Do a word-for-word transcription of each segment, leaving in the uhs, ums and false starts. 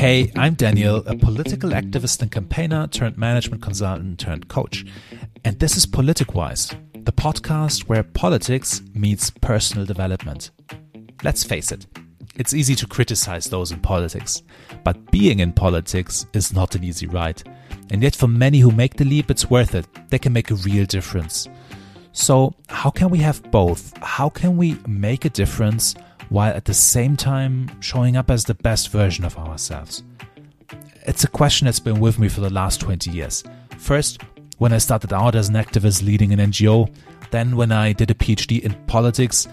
Hey, I'm Daniel, a political activist and campaigner turned management consultant turned coach. And this is PoliticWise, the podcast where politics meets personal development. Let's face it, it's easy to criticize those in politics, but being in politics is not an easy ride. And yet for many who make the leap, it's worth it. They can make a real difference. So how can we have both? How can we make a difference while at the same time showing up as the best version of ourselves? It's a question that's been with me for the last twenty years. First, when I started out as an activist leading an N G O, then when I did a P H D in politics,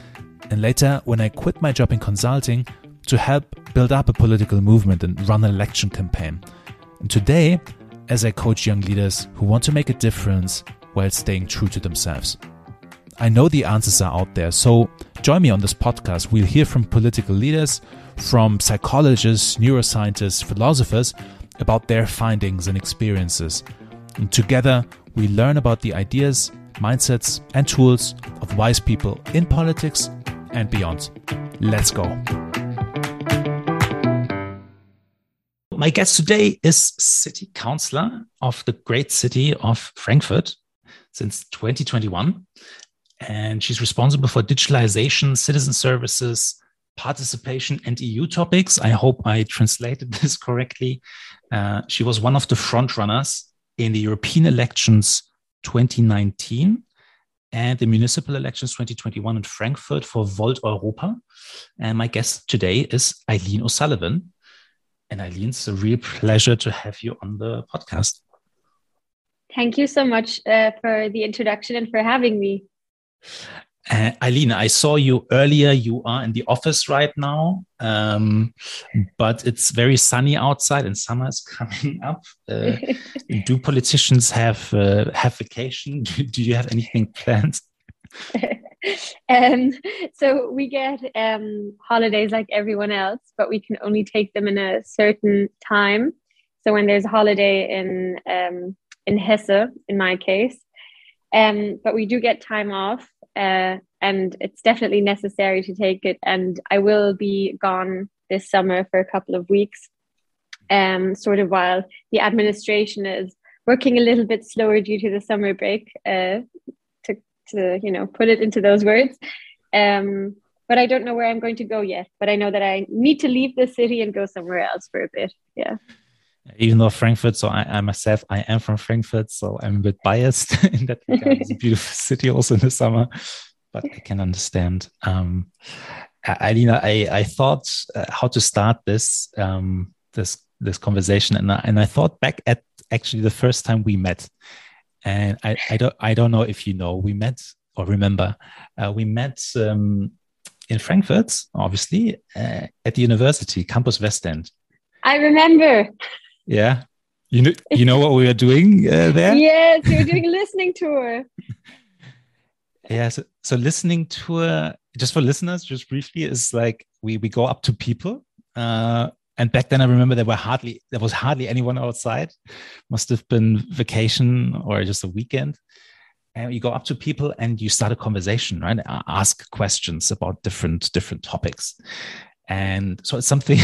and later when I quit my job in consulting to help build up a political movement and run an election campaign. And today, as I coach young leaders who want to make a difference while staying true to themselves. I know the answers are out there, so join me on this podcast. We'll hear from political leaders, from psychologists, neuroscientists, philosophers about their findings and experiences. And together, we learn about the ideas, mindsets, and tools of wise people in politics and beyond. Let's go. My guest today is city councillor of the great city of Frankfurt since twenty twenty-one. And she's responsible for digitalization, citizen services, participation, and E U topics. I hope I translated this correctly. Uh, she was one of the front runners in the European elections twenty nineteen and the municipal elections twenty twenty-one in Frankfurt for Volt Europa. And my guest today is Eileen O'Sullivan. And Eileen, it's a real pleasure to have you on the podcast. Thank you so much uh, for the introduction and for having me. Uh, Eileen, I saw you earlier. You are in the office right now, um, but it's very sunny outside and summer is coming up. Uh, do politicians have uh, have vacation? Do, do you have anything planned? um, so we get um, holidays like everyone else, but we can only take them in a certain time. So when there's a holiday in um, in Hesse, in my case. Um, but we do get time off uh, and it's definitely necessary to take it. And I will be gone this summer for a couple of weeks, um, sort of while the administration is working a little bit slower due to the summer break, uh, to, to, you know, put it into those words. Um, but I don't know where I'm going to go yet, but I know that I need to leave the city and go somewhere else for a bit. Yeah. Even though Frankfurt, so I, I myself, I am from Frankfurt, so I'm a bit biased in that regard. It's a beautiful city also in the summer, but I can understand. Um, Eileen, I, I thought uh, how to start this um, this this conversation, and I, and I thought back at actually the first time we met, and I, I don't I don't know if you know we met or remember uh, we met um, in Frankfurt, obviously uh, at the university, Campus Westend. I remember. Yeah. You know, you know what we were doing uh, there? Yes, we were doing a listening tour. Yeah. So, so listening tour, just for listeners, just briefly, is like we, we go up to people. Uh, and back then I remember there were hardly, there was hardly anyone outside. Must have been vacation or just a weekend. And you go up to people and you start a conversation, right? Ask questions about different, different topics. And so it's something,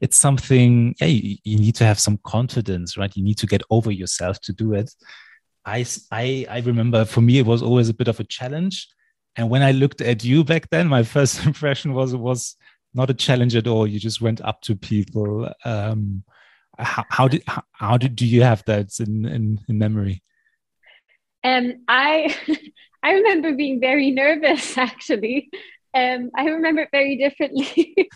it's something, yeah, you, you need to have some confidence, right? You need to get over yourself to do it. I, I, I remember for me, it was always a bit of a challenge. And when I looked at you back then, my first impression was, it was not a challenge at all. You just went up to people. Um, how, how did, how, how did, do you have that in, in, in memory? Um, I, I remember being very nervous actually. Um, I remember it very differently.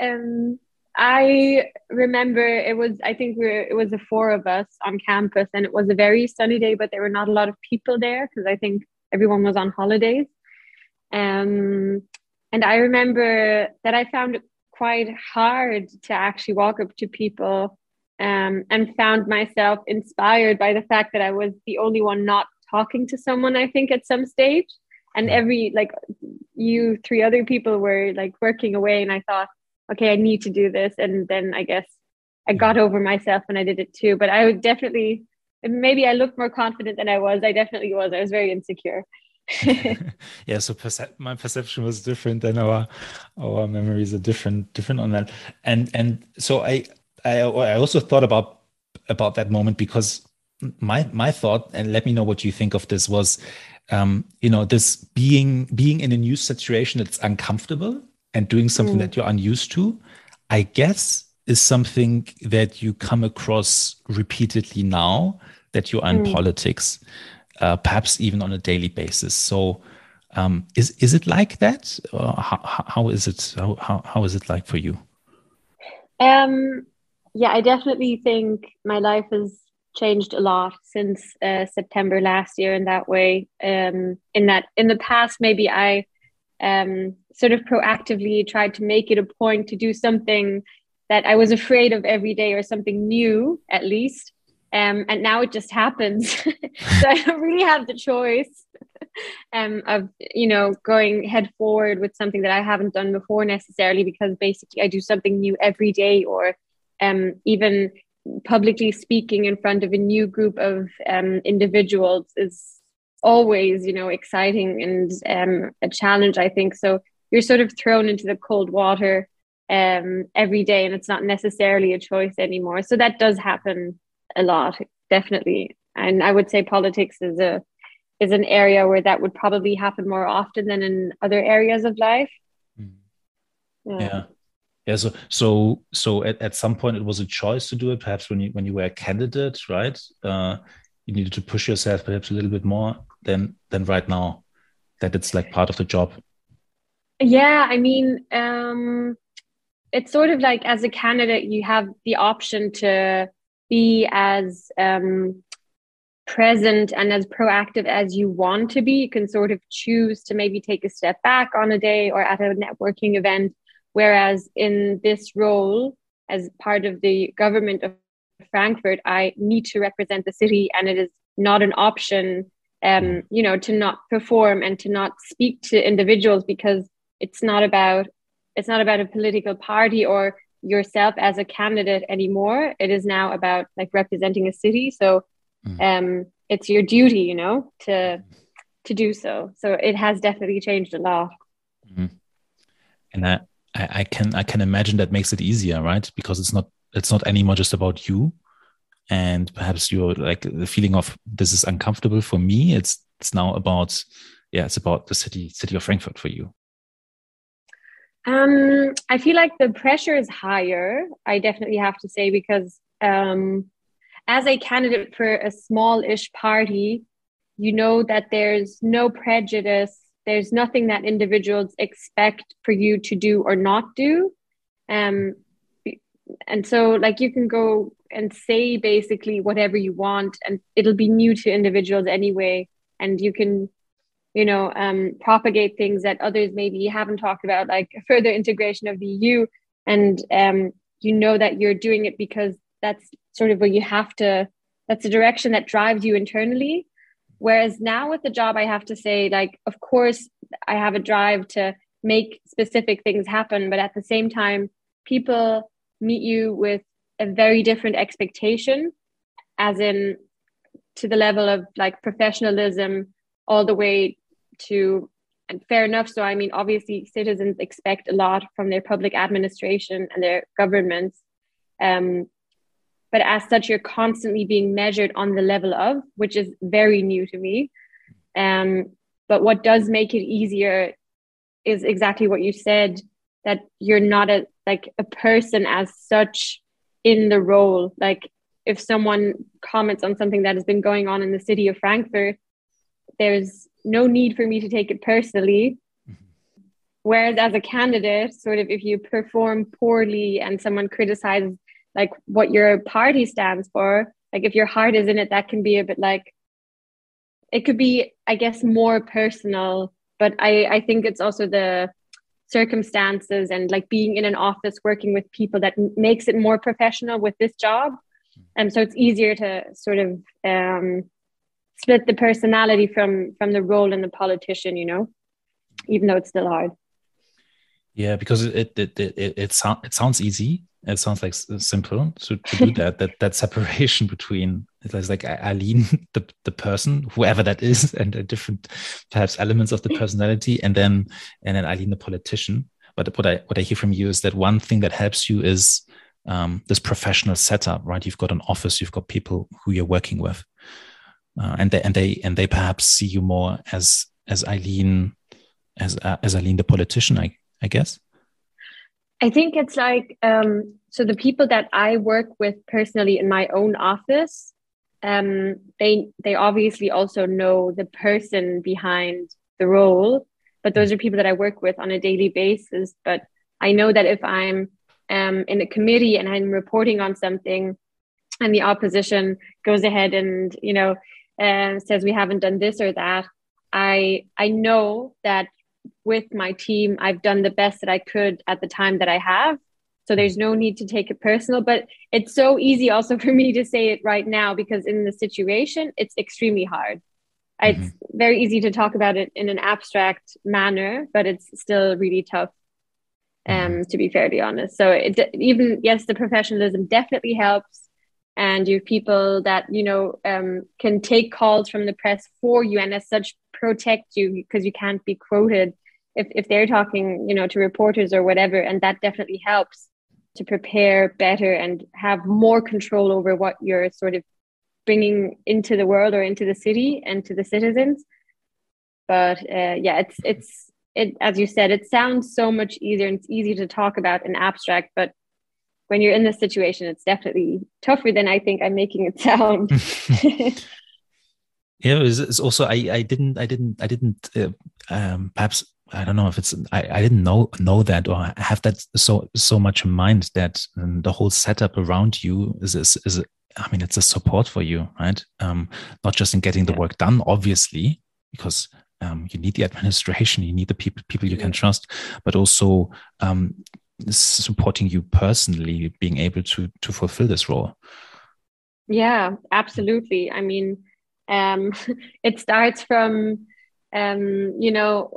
um, I remember it was, I think we were, it was the four of us on campus and it was a very sunny day, but there were not a lot of people there because I think everyone was on holidays. Um, and I remember that I found it quite hard to actually walk up to people um, and found myself inspired by the fact that I was the only one not talking to someone, I think, at some stage. And every, like, you three other people were, like, working away. And I thought, okay, I need to do this. And then I guess I got over myself and I did it too. But I would definitely, maybe I looked more confident than I was. I definitely was. I was very insecure. Yeah, so perce- my perception was different and our, our memories are different, different on that. And and so I, I, I also thought about about that moment, because my my thought, and let me know what you think of this, was um, you know, this being being in a new situation that's uncomfortable and doing something mm. that you're unused to, I guess, is something that you come across repeatedly now that you are in mm. politics, uh, perhaps even on a daily basis. So um, is is it like that? Or how, how is it? How, how, how is it like for you? Um, yeah, I definitely think my life has changed a lot since uh, September last year in that way. Um, in that, in the past, maybe I um, sort of proactively tried to make it a point to do something that I was afraid of every day, or something new at least. Um, and now it just happens. So I don't really have the choice um, of, you know, going head forward with something that I haven't done before necessarily, because basically I do something new every day, or um, even publicly speaking in front of a new group of um, individuals is always, you know, exciting and um, a challenge, I think. So you're sort of thrown into the cold water um, every day, and it's not necessarily a choice anymore. So that does happen a lot, definitely. And I would say politics is a is an area where that would probably happen more often than in other areas of life. Yeah. Yeah. Yeah. So so so at, at some point it was a choice to do it, perhaps when you when you were a candidate, right? Uh, you needed to push yourself perhaps a little bit more than than right now, that it's like part of the job. Yeah, I mean, um, it's sort of like as a candidate, you have the option to be as um, present and as proactive as you want to be. You can sort of choose to maybe take a step back on a day or at a networking event. Whereas in this role, as part of the government of Frankfurt, I need to represent the city, and it is not an option, um, you know, to not perform and to not speak to individuals, because it's not about it's not about a political party or yourself as a candidate anymore. It is now about like representing a city. So um, it's your duty, you know, to to do so. So it has definitely changed a lot. Mm-hmm. And I, I can I can imagine that makes it easier, right? Because it's not it's not anymore just about you, and perhaps you're like the feeling of this is uncomfortable for me. It's it's now about yeah, it's about the city city of Frankfurt for you. Um, I feel like the pressure is higher, I definitely have to say, because um, as a candidate for a small-ish party, you know that there's no prejudice. There's nothing that individuals expect for you to do or not do. Um, and so like you can go and say basically whatever you want, and it'll be new to individuals anyway. And you can you know, um, propagate things that others maybe haven't talked about, like further integration of the E U. And um, you know that you're doing it because that's sort of what you have to, that's the direction that drives you internally. Whereas now with the job, I have to say, like, of course, I have a drive to make specific things happen. But at the same time, people meet you with a very different expectation, as in to the level of like professionalism, all the way to, and fair enough. So, I mean, obviously citizens expect a lot from their public administration and their governments. Um, but as such, you're constantly being measured on the level of, which is very new to me. Um, but what does make it easier is exactly what you said, that you're not a, like a person as such in the role. Like if someone comments on something that has been going on in the city of Frankfurt, there's no need for me to take it personally. Mm-hmm. Whereas as a candidate, sort of if you perform poorly and someone criticizes like what your party stands for, like if your heart is in it, that can be a bit like, it could be, I guess, more personal. But I, I think it's also the circumstances and like being in an office, working with people, that makes it more professional with this job. And um, so it's easier to sort of, um, split the personality from from the role and the politician, you know, even though it's still hard. Yeah, because it it it it, it, so, it sounds easy. It sounds like simple to, to do that. that that separation between it's like Eileen, the the person, whoever that is, and the different perhaps elements of the personality, and then and then Eileen, the politician. But what I what I hear from you is that one thing that helps you is um, this professional setup, right? You've got an office, you've got people who you're working with, uh, and they and they and they perhaps see you more as as Eileen, as uh, as Eileen the politician, I I guess. I think it's like um, so the people that I work with personally in my own office, um, they they obviously also know the person behind the role, but those are people that I work with on a daily basis. But I know that if I'm um, in a committee and I'm reporting on something and the opposition goes ahead and, you know, uh, says we haven't done this or that, I I know that with my team, I've done the best that I could at the time that I have. So there's no need to take it personal, but it's so easy also for me to say it right now, because in the situation, it's extremely hard. Mm-hmm. It's very easy to talk about it in an abstract manner, but it's still really tough. Um, to be fairly honest. So it, even, yes, the professionalism definitely helps. And you have people that, you know, um, can take calls from the press for you and as such protect you, because you can't be quoted if, if they're talking, you know, to reporters or whatever. And that definitely helps to prepare better and have more control over what you're sort of bringing into the world or into the city and to the citizens. But uh, yeah, it's, it's, It, as you said, it sounds so much easier and it's easy to talk about in abstract, but when you're in this situation, it's definitely tougher than I think I'm making it sound. Yeah, it's, it's also I, I didn't I didn't I didn't uh, um, perhaps I don't know if it's I, I didn't know know that or have that so so much in mind that um, the whole setup around you is is, is I mean it's a support for you, right? Um, not just in getting the work done, obviously, because. Um, you need the administration, you need the people people you can trust, but also um, supporting you personally, being able to to fulfill this role. Yeah, absolutely. I mean, um, it starts from, um, you know,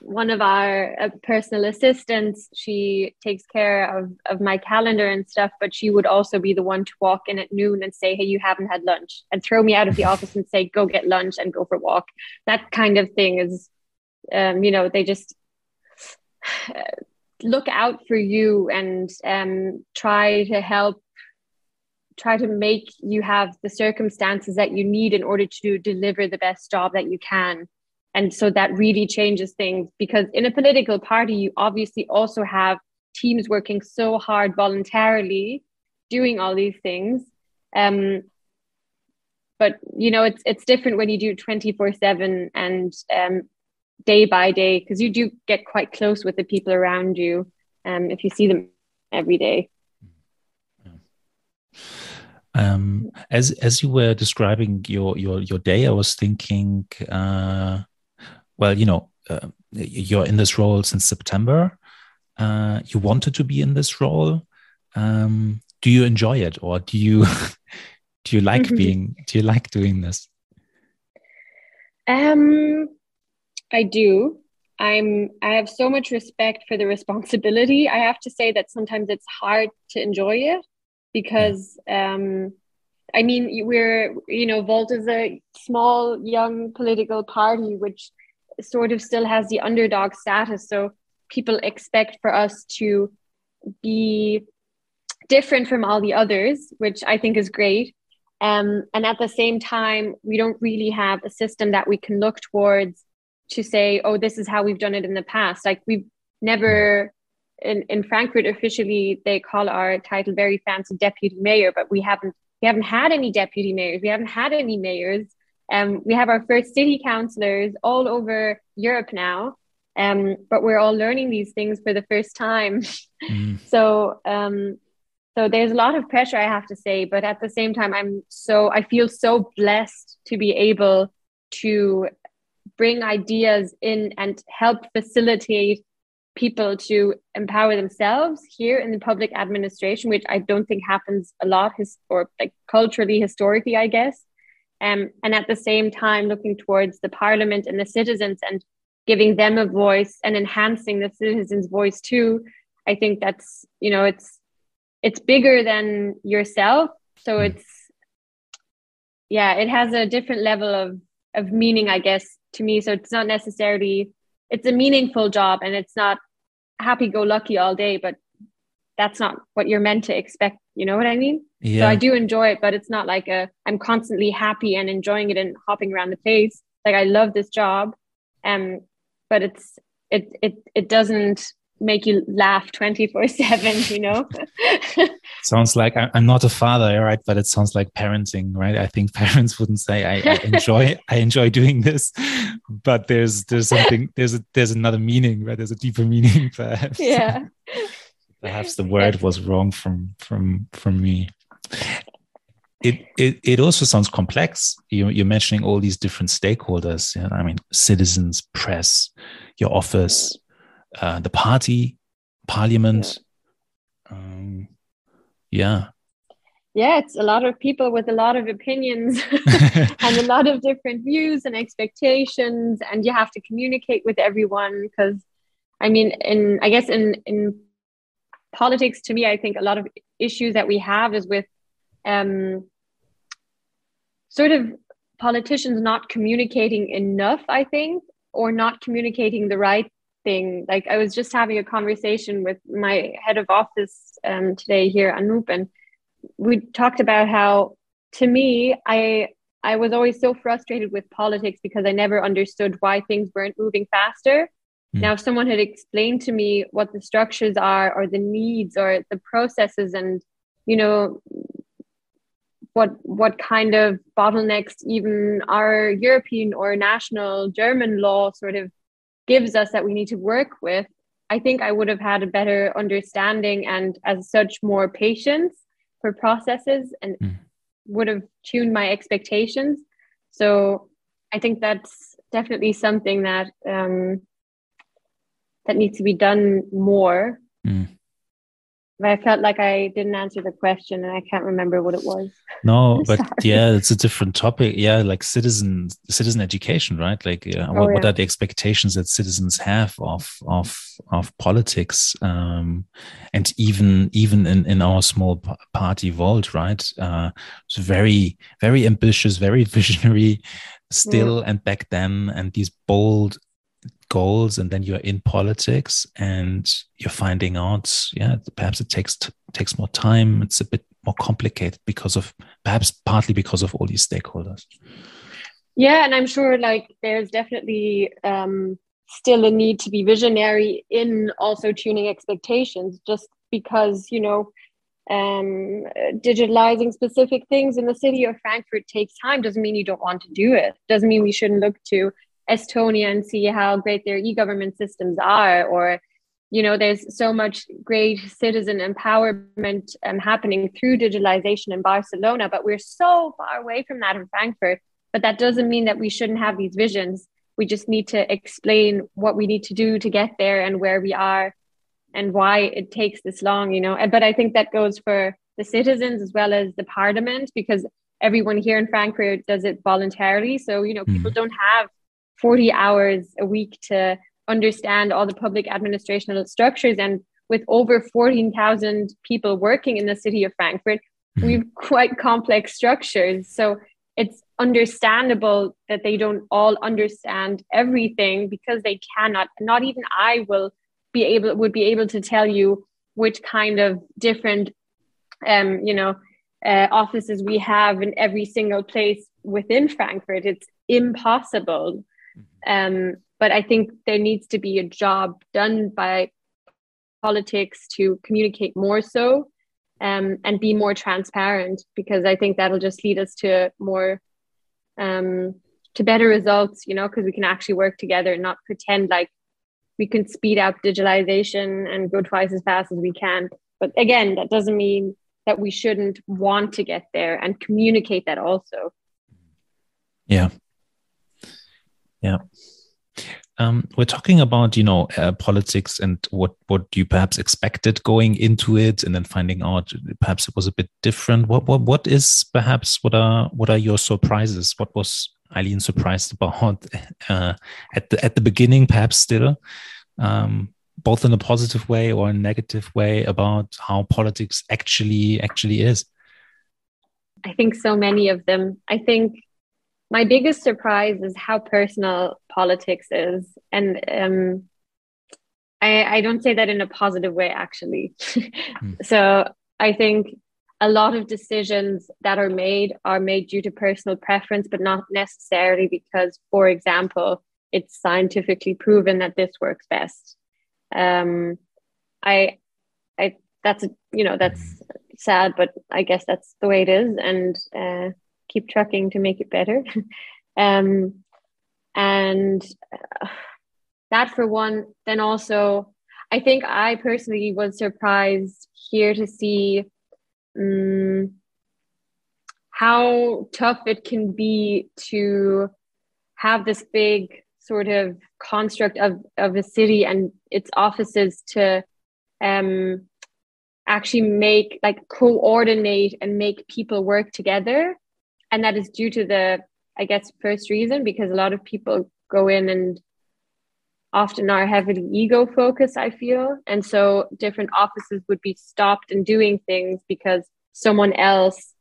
one of our uh, personal assistants, she takes care of, of my calendar and stuff, but she would also be the one to walk in at noon and say, hey, you haven't had lunch, and throw me out of the office and say, go get lunch and go for a walk. That kind of thing is, um, you know, they just uh, look out for you and um, try to help, try to make you have the circumstances that you need in order to deliver the best job that you can. And so that really changes things, because in a political party, you obviously also have teams working so hard voluntarily doing all these things. Um, but, you know, it's it's different when you do twenty-four seven and um, day by day, because you do get quite close with the people around you um, if you see them every day. Yeah. Um, as as you were describing your your your day, I was thinking... Uh... Well, you know, uh, you're in this role since September. Uh, you wanted to be in this role. Um, do you enjoy it, or do you do you like mm-hmm. being? Do you like doing this? Um, I do. I'm. I have so much respect for the responsibility. I have to say that sometimes it's hard to enjoy it, because. Um, I mean, we're you know, Volt is a small young political party which. Sort of still has the underdog status, so people expect for us to be different from all the others, which I think is great. Um, and at the same time, we don't really have a system that we can look towards to say, oh, this is how we've done it in the past. Like we've never in, in Frankfurt officially, they call our title very fancy deputy mayor, but we haven't we haven't had any deputy mayors, we haven't had any mayors. Um, we have our first city councillors all over Europe now, um, but we're all learning these things for the first time. Mm. So, um, so there's a lot of pressure, I have to say, but at the same time, I'm so I feel so blessed to be able to bring ideas in and help facilitate people to empower themselves here in the public administration, which I don't think happens a lot, his- or like culturally, historically, I guess. Um, and at the same time, looking towards the parliament and the citizens and giving them a voice and enhancing the citizens' voice too. I think that's, you know, it's it's bigger than yourself. So it's, yeah, it has a different level of, of meaning, I guess, to me. So it's not necessarily, it's a meaningful job and it's not happy-go-lucky all day, but that's not what you're meant to expect. You know what I mean? Yeah. So I do enjoy it, but it's not like a, I'm constantly happy and enjoying it and hopping around the place. Like I love this job. Um, but it's, it, it, it doesn't make you laugh twenty-four seven, you know? Sounds like, I'm not a father, right? But it sounds like parenting, right? I think parents wouldn't say I, I enjoy, I enjoy doing this, but there's, there's something, there's, a, there's another meaning, right? There's a deeper meaning, perhaps. Yeah. Perhaps the word was wrong from, from, from me. It, it it also sounds complex. You, you're mentioning all these different stakeholders. You know, I mean, citizens, press, your office, uh, the party, parliament. Yeah. Um, yeah. Yeah, it's a lot of people with a lot of opinions and a lot of different views and expectations. And you have to communicate with everyone because, I mean, in I guess in, in politics, to me, I think a lot of issues that we have is with um sort of politicians not communicating enough, I think, or not communicating the right thing. Like I was just having a conversation with my head of office um, today here, Anoop, and we talked about how, to me, I I was always so frustrated with politics because I never understood why things weren't moving faster. Mm. Now, if someone had explained to me what the structures are or the needs or the processes and, you know, what what kind of bottlenecks even our European or national German law sort of gives us that we need to work with, I think I would have had a better understanding and as such more patience for processes and mm. would have tuned my expectations. So I think that's definitely something that um, that needs to be done more. Mm. But I felt like I didn't answer the question and I can't remember what it was. No, but sorry. Yeah, it's a different topic. Yeah, like citizen citizen education, right? Like uh, oh, what, yeah. what are the expectations that citizens have of of of politics? Um, and even even in, in our small party Volt, right? Uh, it's very, very ambitious, very visionary still mm. and back then, and these bold goals, and then you're in politics and you're finding out, yeah, perhaps it takes takes more time. It's a bit more complicated because of perhaps partly because of all these stakeholders. Yeah, and I'm sure like there's definitely um, still a need to be visionary in also tuning expectations, just because, you know, um, digitalizing specific things in the city of Frankfurt takes time. Doesn't mean you don't want to do it. Doesn't mean we shouldn't look to Estonia and see how great their e-government systems are, or, you know, there's so much great citizen empowerment um, happening through digitalization in Barcelona, but we're so far away from that in Frankfurt. But that doesn't mean that we shouldn't have these visions. We just need to explain what we need to do to get there and where we are and why it takes this long, you know. But I think that goes for the citizens as well as the parliament, because everyone here in Frankfurt does it voluntarily. So, you know, people mm. don't have forty hours a week to understand all the public administrative structures. And with over fourteen thousand people working in the city of Frankfurt, we have quite complex structures. So it's understandable that they don't all understand everything, because they cannot, not even I will be able, would be able to tell you which kind of different, um, you know, uh, offices we have in every single place within Frankfurt. It's impossible. Um, but I think there needs to be a job done by politics to communicate more so um, and be more transparent, because I think that'll just lead us to more, um, to better results, you know, because we can actually work together and not pretend like we can speed up digitalization and go twice as fast as we can. But again, that doesn't mean that we shouldn't want to get there and communicate that also. Yeah. Yeah. Um, we're talking about, you know, uh, politics and what, what you perhaps expected going into it and then finding out perhaps it was a bit different. What what what is perhaps what are what are your surprises? What was Eileen surprised about uh, at the at the beginning, perhaps still, um, both in a positive way or a negative way, about how politics actually actually is? I think so many of them. I think my biggest surprise is how personal politics is. And um, I, I don't say that in a positive way, actually. mm. So I think a lot of decisions that are made are made due to personal preference, but not necessarily because, for example, it's scientifically proven that this works best. Um, I, I, that's, you know, that's sad, but I guess that's the way it is, and uh, keep trucking to make it better. um, and uh, that for one. Then also, I think I personally was surprised here to see um, how tough it can be to have this big sort of construct of, of a city and its offices to um, actually make, like, coordinate and make people work together. And that is due to the, I guess, first reason, because a lot of people go in and often are heavily ego focused, I feel. And so different offices would be stopped in doing things because someone else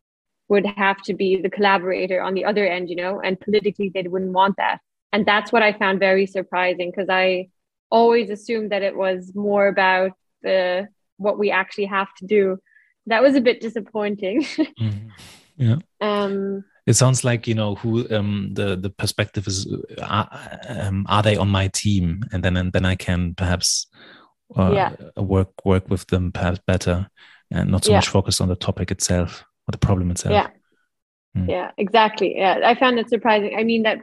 would have to be the collaborator on the other end, you know, and politically they wouldn't want that. And that's what I found very surprising, because I always assumed that it was more about the what we actually have to do. That was a bit disappointing. mm-hmm. Yeah. Um, it sounds like, you know, who um, the the perspective is: uh, um, are they on my team? And then and then I can perhaps uh, yeah. work work with them perhaps better, and not so yeah. much focused on the topic itself or the problem itself. Yeah. Mm. Yeah. Exactly. Yeah. I found it surprising. I mean that.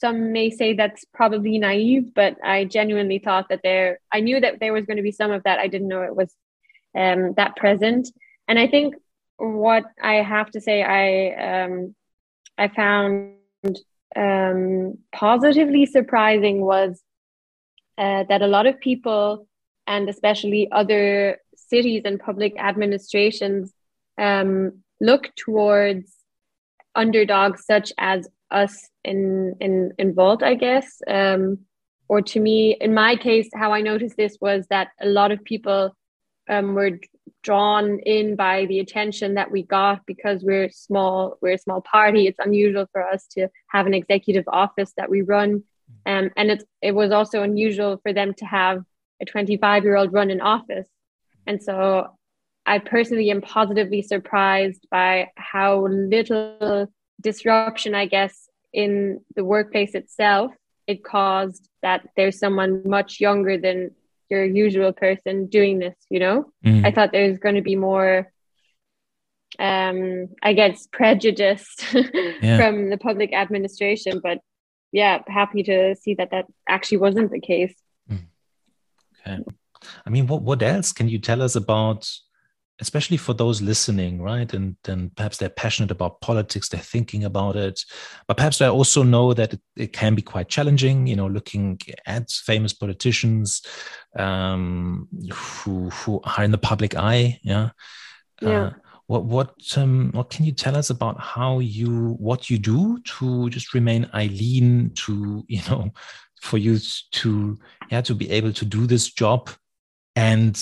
Some may say that's probably naive, but I genuinely thought that there, I knew that there was going to be some of that. I didn't know it was um, that present. And I think what I have to say, I um, I found um, positively surprising was uh, that a lot of people, and especially other cities and public administrations, um, look towards underdogs such as us in in in Volt, I guess, um or to me, in my case, how I noticed this was that a lot of people um were drawn in by the attention that we got, because we're small we're a small party. It's unusual for us to have an executive office that we run, um, and it's it was also unusual for them to have a twenty-five year old run an office. And so I personally am positively surprised by how little disruption, I guess, in the workplace itself it caused, that there's someone much younger than your usual person doing this, you know. mm. I thought there's going to be more um I guess prejudice yeah. from the public administration, but yeah, happy to see that that actually wasn't the case. mm. Okay, I mean, what what else can you tell us about, especially for those listening, right? And then perhaps they're passionate about politics, they're thinking about it, but perhaps they also know that it, it can be quite challenging, you know, looking at famous politicians um, who who are in the public eye. Yeah. yeah. Uh, what what um, what can you tell us about how you what you do to just remain Eileen, to, you know, for you to yeah to be able to do this job and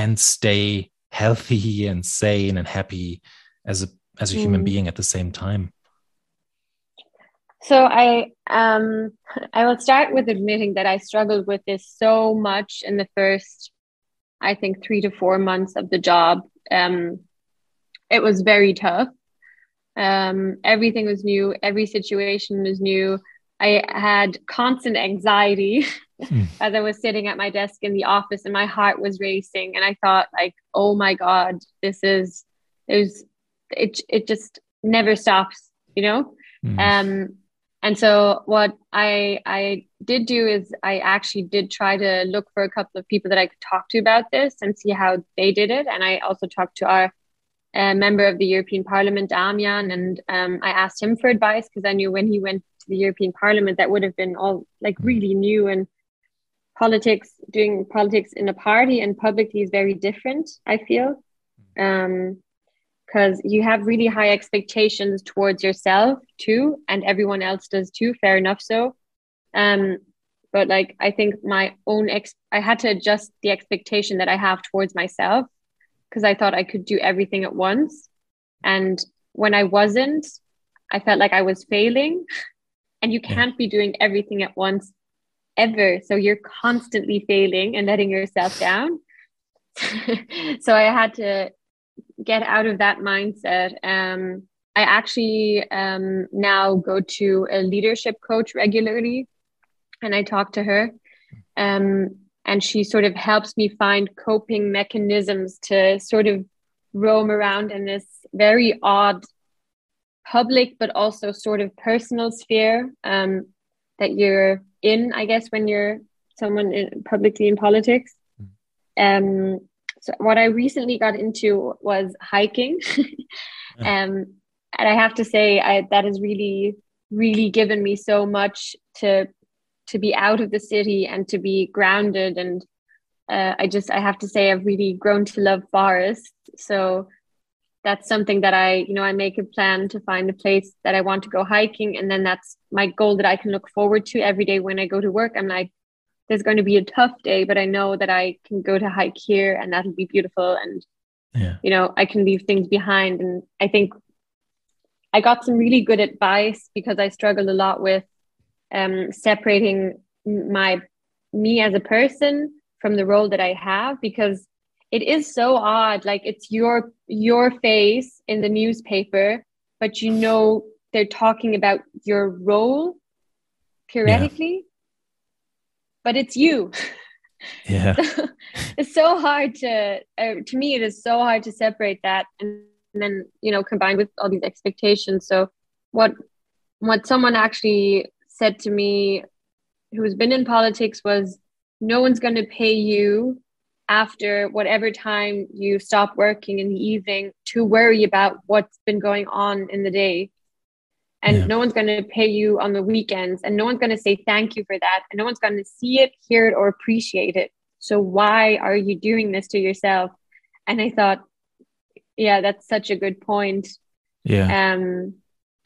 and stay healthy and sane and happy as a as a human mm. being at the same time? So I um I will start with admitting that I struggled with this so much in the first, I think, three to four months of the job. Um, it was very tough. Um, everything was new. Every situation was new. I had constant anxiety mm. as I was sitting at my desk in the office, and my heart was racing. And I thought, like, oh my God, this is, there's, it, it just never stops, you know? Mm. Um, and so what I, I did do is I actually did try to look for a couple of people that I could talk to about this and see how they did it. And I also talked to our uh, member of the European Parliament, Damian, and um, I asked him for advice, because I knew when he went the European Parliament, that would have been all, like, really new, and politics, doing politics in a party and publicly is very different, I feel, um, because you have really high expectations towards yourself too, and everyone else does too, fair enough. So um, but, like, I think my own ex I had to adjust the expectation that I have towards myself, because I thought I could do everything at once, and when I wasn't, I felt like I was failing. And you can't be doing everything at once ever. So you're constantly failing and letting yourself down. So I had to get out of that mindset. Um, I actually um, now go to a leadership coach regularly, and I talk to her. Um, and she sort of helps me find coping mechanisms to sort of roam around in this very odd public, but also sort of personal sphere um, that you're in, I guess, when you're someone in, publicly in politics. Mm. Um, so what I recently got into was hiking. Yeah. Um, and I have to say I, that has really, really given me so much to to be out of the city and to be grounded. And uh, I just, I have to say, I've really grown to love forests. So that's something that I, you know, I make a plan to find a place that I want to go hiking. And then that's my goal that I can look forward to every day when I go to work. I'm like, there's going to be a tough day, but I know that I can go to hike here and that'll be beautiful. And, yeah. you know, I can leave things behind. And I think I got some really good advice because I struggled a lot with um, separating my, me as a person from the role that I have, because it is so odd. Like, it's your, your face in the newspaper, but you know, they're talking about your role theoretically, yeah. but it's you. Yeah. So, it's so hard to, uh, to me, it is so hard to separate that. And, and then, you know, combined with all these expectations. So what, what someone actually said to me who's been in politics was, no one's going to pay you after whatever time you stop working in the evening to worry about what's been going on in the day. And yeah. no one's going to pay you on the weekends, and no one's going to say thank you for that. And no one's going to see it, hear it, or appreciate it. So why are you doing this to yourself? And I thought, yeah, that's such a good point. Yeah. Um,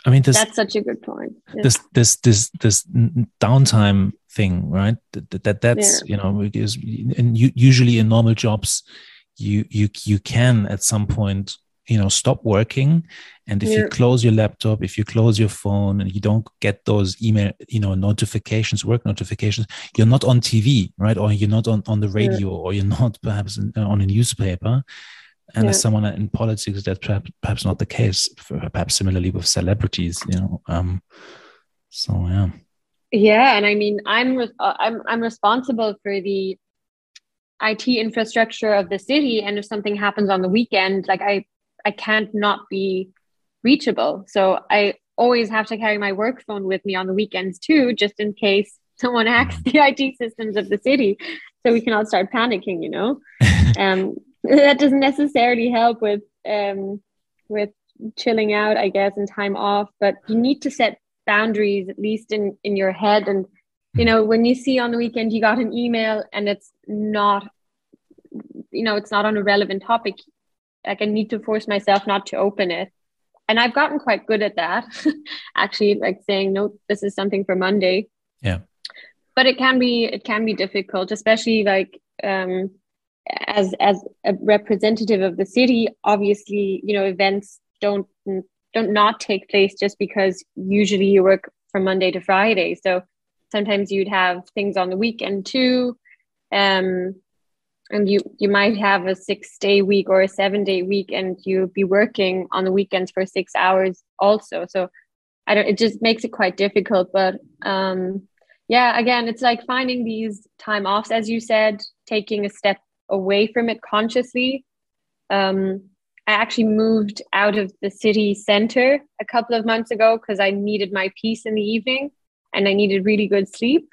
I mean, this, that's such a good point. Yeah. This this this this downtime thing, right? That, that that's yeah. you know, it is, and you, usually in normal jobs, you you you can at some point, you know, stop working, and if yeah. you close your laptop, if you close your phone, and you don't get those email, you know, notifications, work notifications, you're not on T V, right? Or you're not on on the radio, yeah. or you're not perhaps on a newspaper. And yeah. as someone in politics, that's perhaps, perhaps not the case. Perhaps similarly with celebrities, you know. Um, so yeah. Yeah, and I mean, I'm re- I'm I'm responsible for the I T infrastructure of the city, and if something happens on the weekend, like I I can't not be reachable. So I always have to carry my work phone with me on the weekends too, just in case someone hacks the I T systems of the city, so we can all start panicking, you know. Um. That doesn't necessarily help with um, with chilling out, I guess, and time off. But you need to set boundaries, at least in, in your head. And, you know, when you see on the weekend you got an email and it's not, you know, it's not on a relevant topic, like I need to force myself not to open it. And I've gotten quite good at that, actually, like saying, no, this is something for Monday. Yeah. But it can be, it can be difficult, especially like, um, as as a representative of the city, obviously, you know, events don't don't not take place just because usually you work from Monday to Friday. So sometimes you'd have things on the weekend too. Um, and you, you might have a six day week or a seven day week, and you'd be working on the weekends for six hours also. So I don't, it just makes it quite difficult, but um, yeah, again, it's like finding these time offs, as you said, taking a step away from it consciously. Um, I actually moved out of the city center a couple of months ago because I needed my peace in the evening and I needed really good sleep.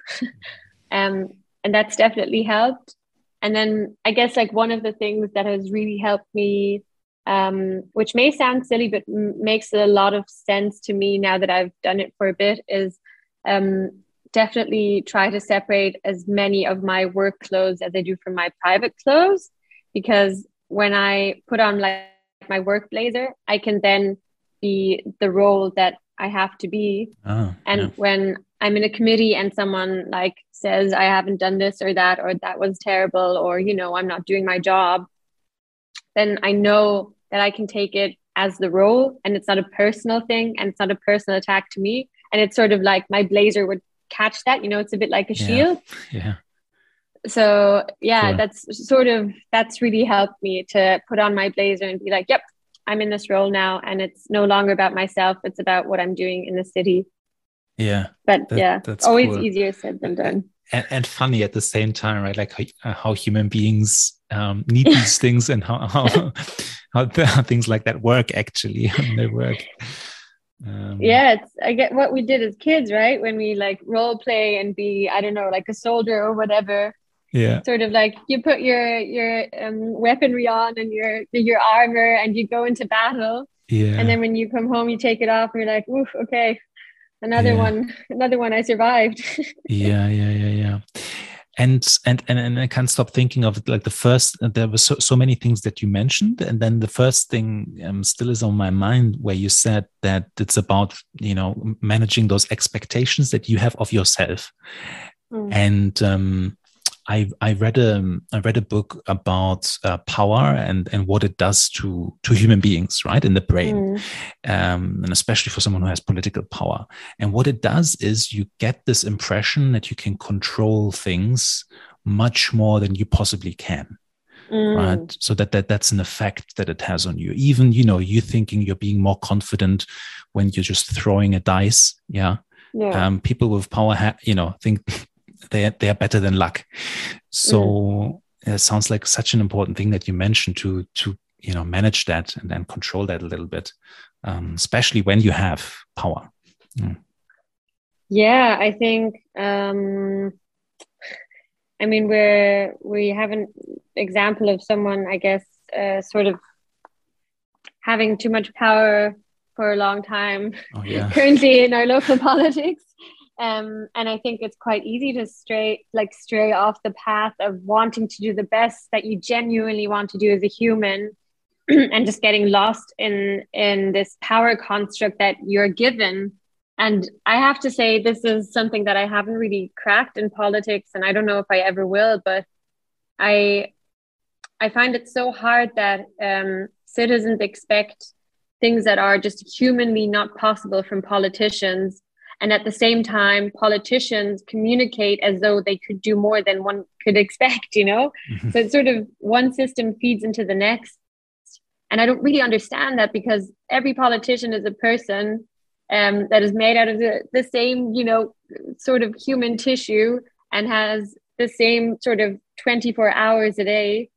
um, and that's definitely helped. And then I guess like one of the things that has really helped me, um, which may sound silly, but m- makes a lot of sense to me now that I've done it for a bit, is um, definitely try to separate as many of my work clothes as I do from my private clothes, because when I put on like my work blazer, I can then be the role that I have to be. Oh, and yeah. when I'm in a committee and someone like says, I haven't done this or that, or that was terrible, or, you know, I'm not doing my job, then I know that I can take it as the role, and it's not a personal thing and it's not a personal attack to me. And it's sort of like my blazer would catch that, you know, it's a bit like a yeah. shield. Yeah. So yeah, sure. that's sort of, that's really helped me to put on my blazer and be like, yep, I'm in this role now. And it's no longer about myself. It's about what I'm doing in the city. Yeah. But that, yeah, that's always cool. Easier said than done. And, and funny at the same time, right? Like how, uh, how human beings um, need these things and how, how, how, the, how things like that work actually. How they work. Um, yeah, it's, I get what we did as kids, right? When we like role play and be, I don't know, like a soldier or whatever. Yeah. Sort of like you put your your um, weaponry on and your your armor and you go into battle. Yeah. And then when you come home, you take it off and you're like, oof, okay, another yeah. one, another one I survived. yeah, yeah, yeah, yeah. And, and and and I can't stop thinking of it. Like the first, there were so, so many things that you mentioned, and then the first thing um, still is on my mind where you said that it's about, you know, managing those expectations that you have of yourself. Mm. And um, I I read a I read a book about uh, power and and what it does to to human beings, right, in the brain, mm. um, and especially for someone who has political power. And what it does is you get this impression that you can control things much more than you possibly can, mm. right? So that that that's an effect that it has on you. Even, you know, you thinking you're being more confident when you're just throwing a dice. Yeah, yeah. Um, people with power, ha- you know, think. They're, they're better than luck. So mm. it sounds like such an important thing that you mentioned to, to you know, manage that and then control that a little bit, um, especially when you have power. Mm. Yeah, I think, um, I mean, we're, we have an example of someone, I guess, uh, sort of having too much power for a long time, oh, yeah. currently in our local politics. Um, and I think it's quite easy to stray, like stray off the path of wanting to do the best that you genuinely want to do as a human and just getting lost in, in this power construct that you're given. And I have to say, this is something that I haven't really cracked in politics, and I don't know if I ever will, but I, I find it so hard that um, citizens expect things that are just humanly not possible from politicians. And at the same time, politicians communicate as though they could do more than one could expect, you know? Mm-hmm. So it's sort of one system feeds into the next. And I don't really understand that, because every politician is a person um, that is made out of the, the same, you know, sort of human tissue and has the same sort of twenty-four hours a day.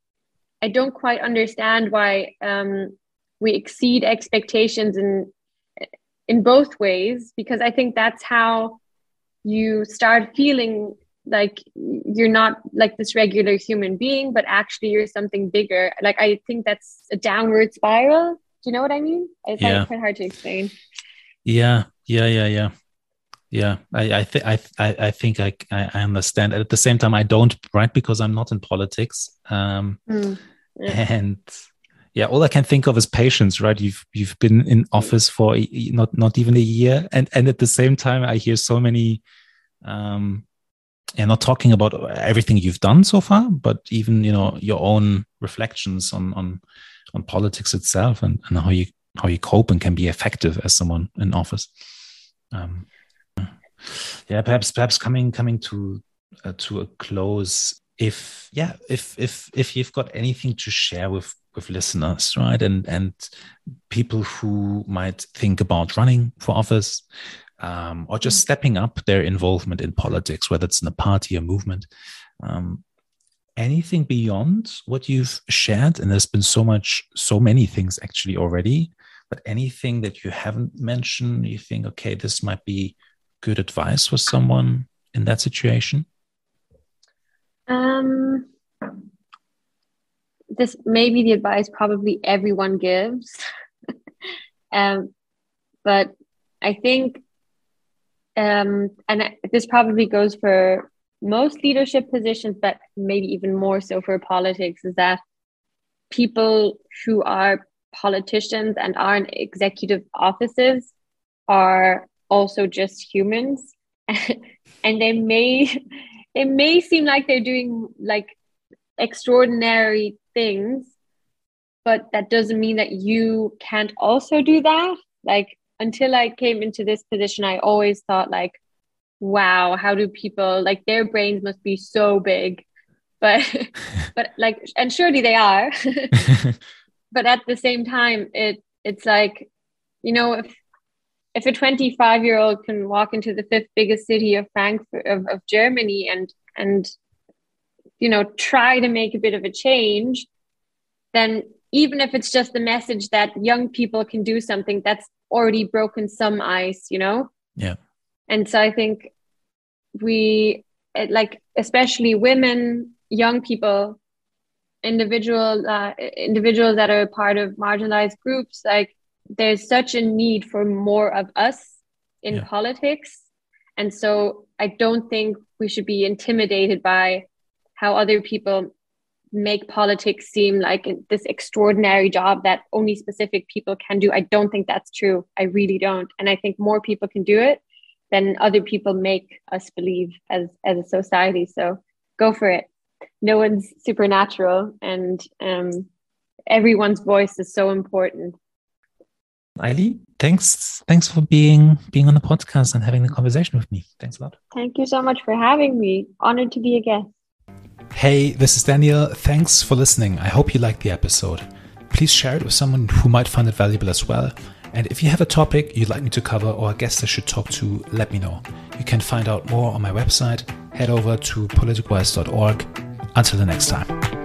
I don't quite understand why um, we exceed expectations in in both ways, because I think that's how you start feeling like you're not like this regular human being, but actually you're something bigger. Like, I think that's a downward spiral. Do you know what I mean? It's yeah. quite hard to explain. Yeah. Yeah. Yeah. Yeah. Yeah. I, I think, I, I think I, I understand. At the same time, I don't, right? Because I'm not in politics. Um, mm. yeah. And yeah, all I can think of is patience, right? You've you've been in office for not not even a year, and and at the same time, I hear so many, um, and not talking about everything you've done so far, but even, you know, your own reflections on on on politics itself and, and how you how you cope and can be effective as someone in office. Um, yeah, perhaps perhaps coming coming to uh, to a close. If yeah, if if if you've got anything to share with. with listeners, right? And and people who might think about running for office um, or just stepping up their involvement in politics, whether it's in a party or movement. Um, anything beyond what you've shared? And there's been so much, so many things actually already, but anything that you haven't mentioned, you think, okay, this might be good advice for someone in that situation? Um. This may be the advice probably everyone gives. um, but I think, um, and I, this probably goes for most leadership positions, but maybe even more so for politics, is that people who are politicians and are in executive offices are also just humans. And they may, it may seem like they're doing like extraordinary things, but that doesn't mean that you can't also do that. Like, until I came into this position, I always thought like, wow, how do people, like, their brains must be so big, but but like, and surely they are. But at the same time, it it's like, you know, if if a twenty-five year old can walk into the fifth biggest city of Frankfurt of, of Germany and and you know, try to make a bit of a change, then even if it's just the message that young people can do something, that's already broken some ice, you know? Yeah. And so I think we, like, especially women, young people, individual, uh, individuals that are a part of marginalized groups, like, there's such a need for more of us in yeah. politics. And so I don't think we should be intimidated by how other people make politics seem like this extraordinary job that only specific people can do. I don't think that's true. I really don't. And I think more people can do it than other people make us believe as, as a society. So go for it. No one's supernatural, and um, everyone's voice is so important. Eileen, thanks. Thanks for being being on the podcast and having the conversation with me. Thanks a lot. Thank you so much for having me. Honored to be a guest. Hey, this is Daniel. Thanks for listening. I hope you liked the episode. Please share it with someone who might find it valuable as well. And if you have a topic you'd like me to cover or a guest I should talk to, let me know. You can find out more on my website. Head over to politicwise dot org. Until the next time.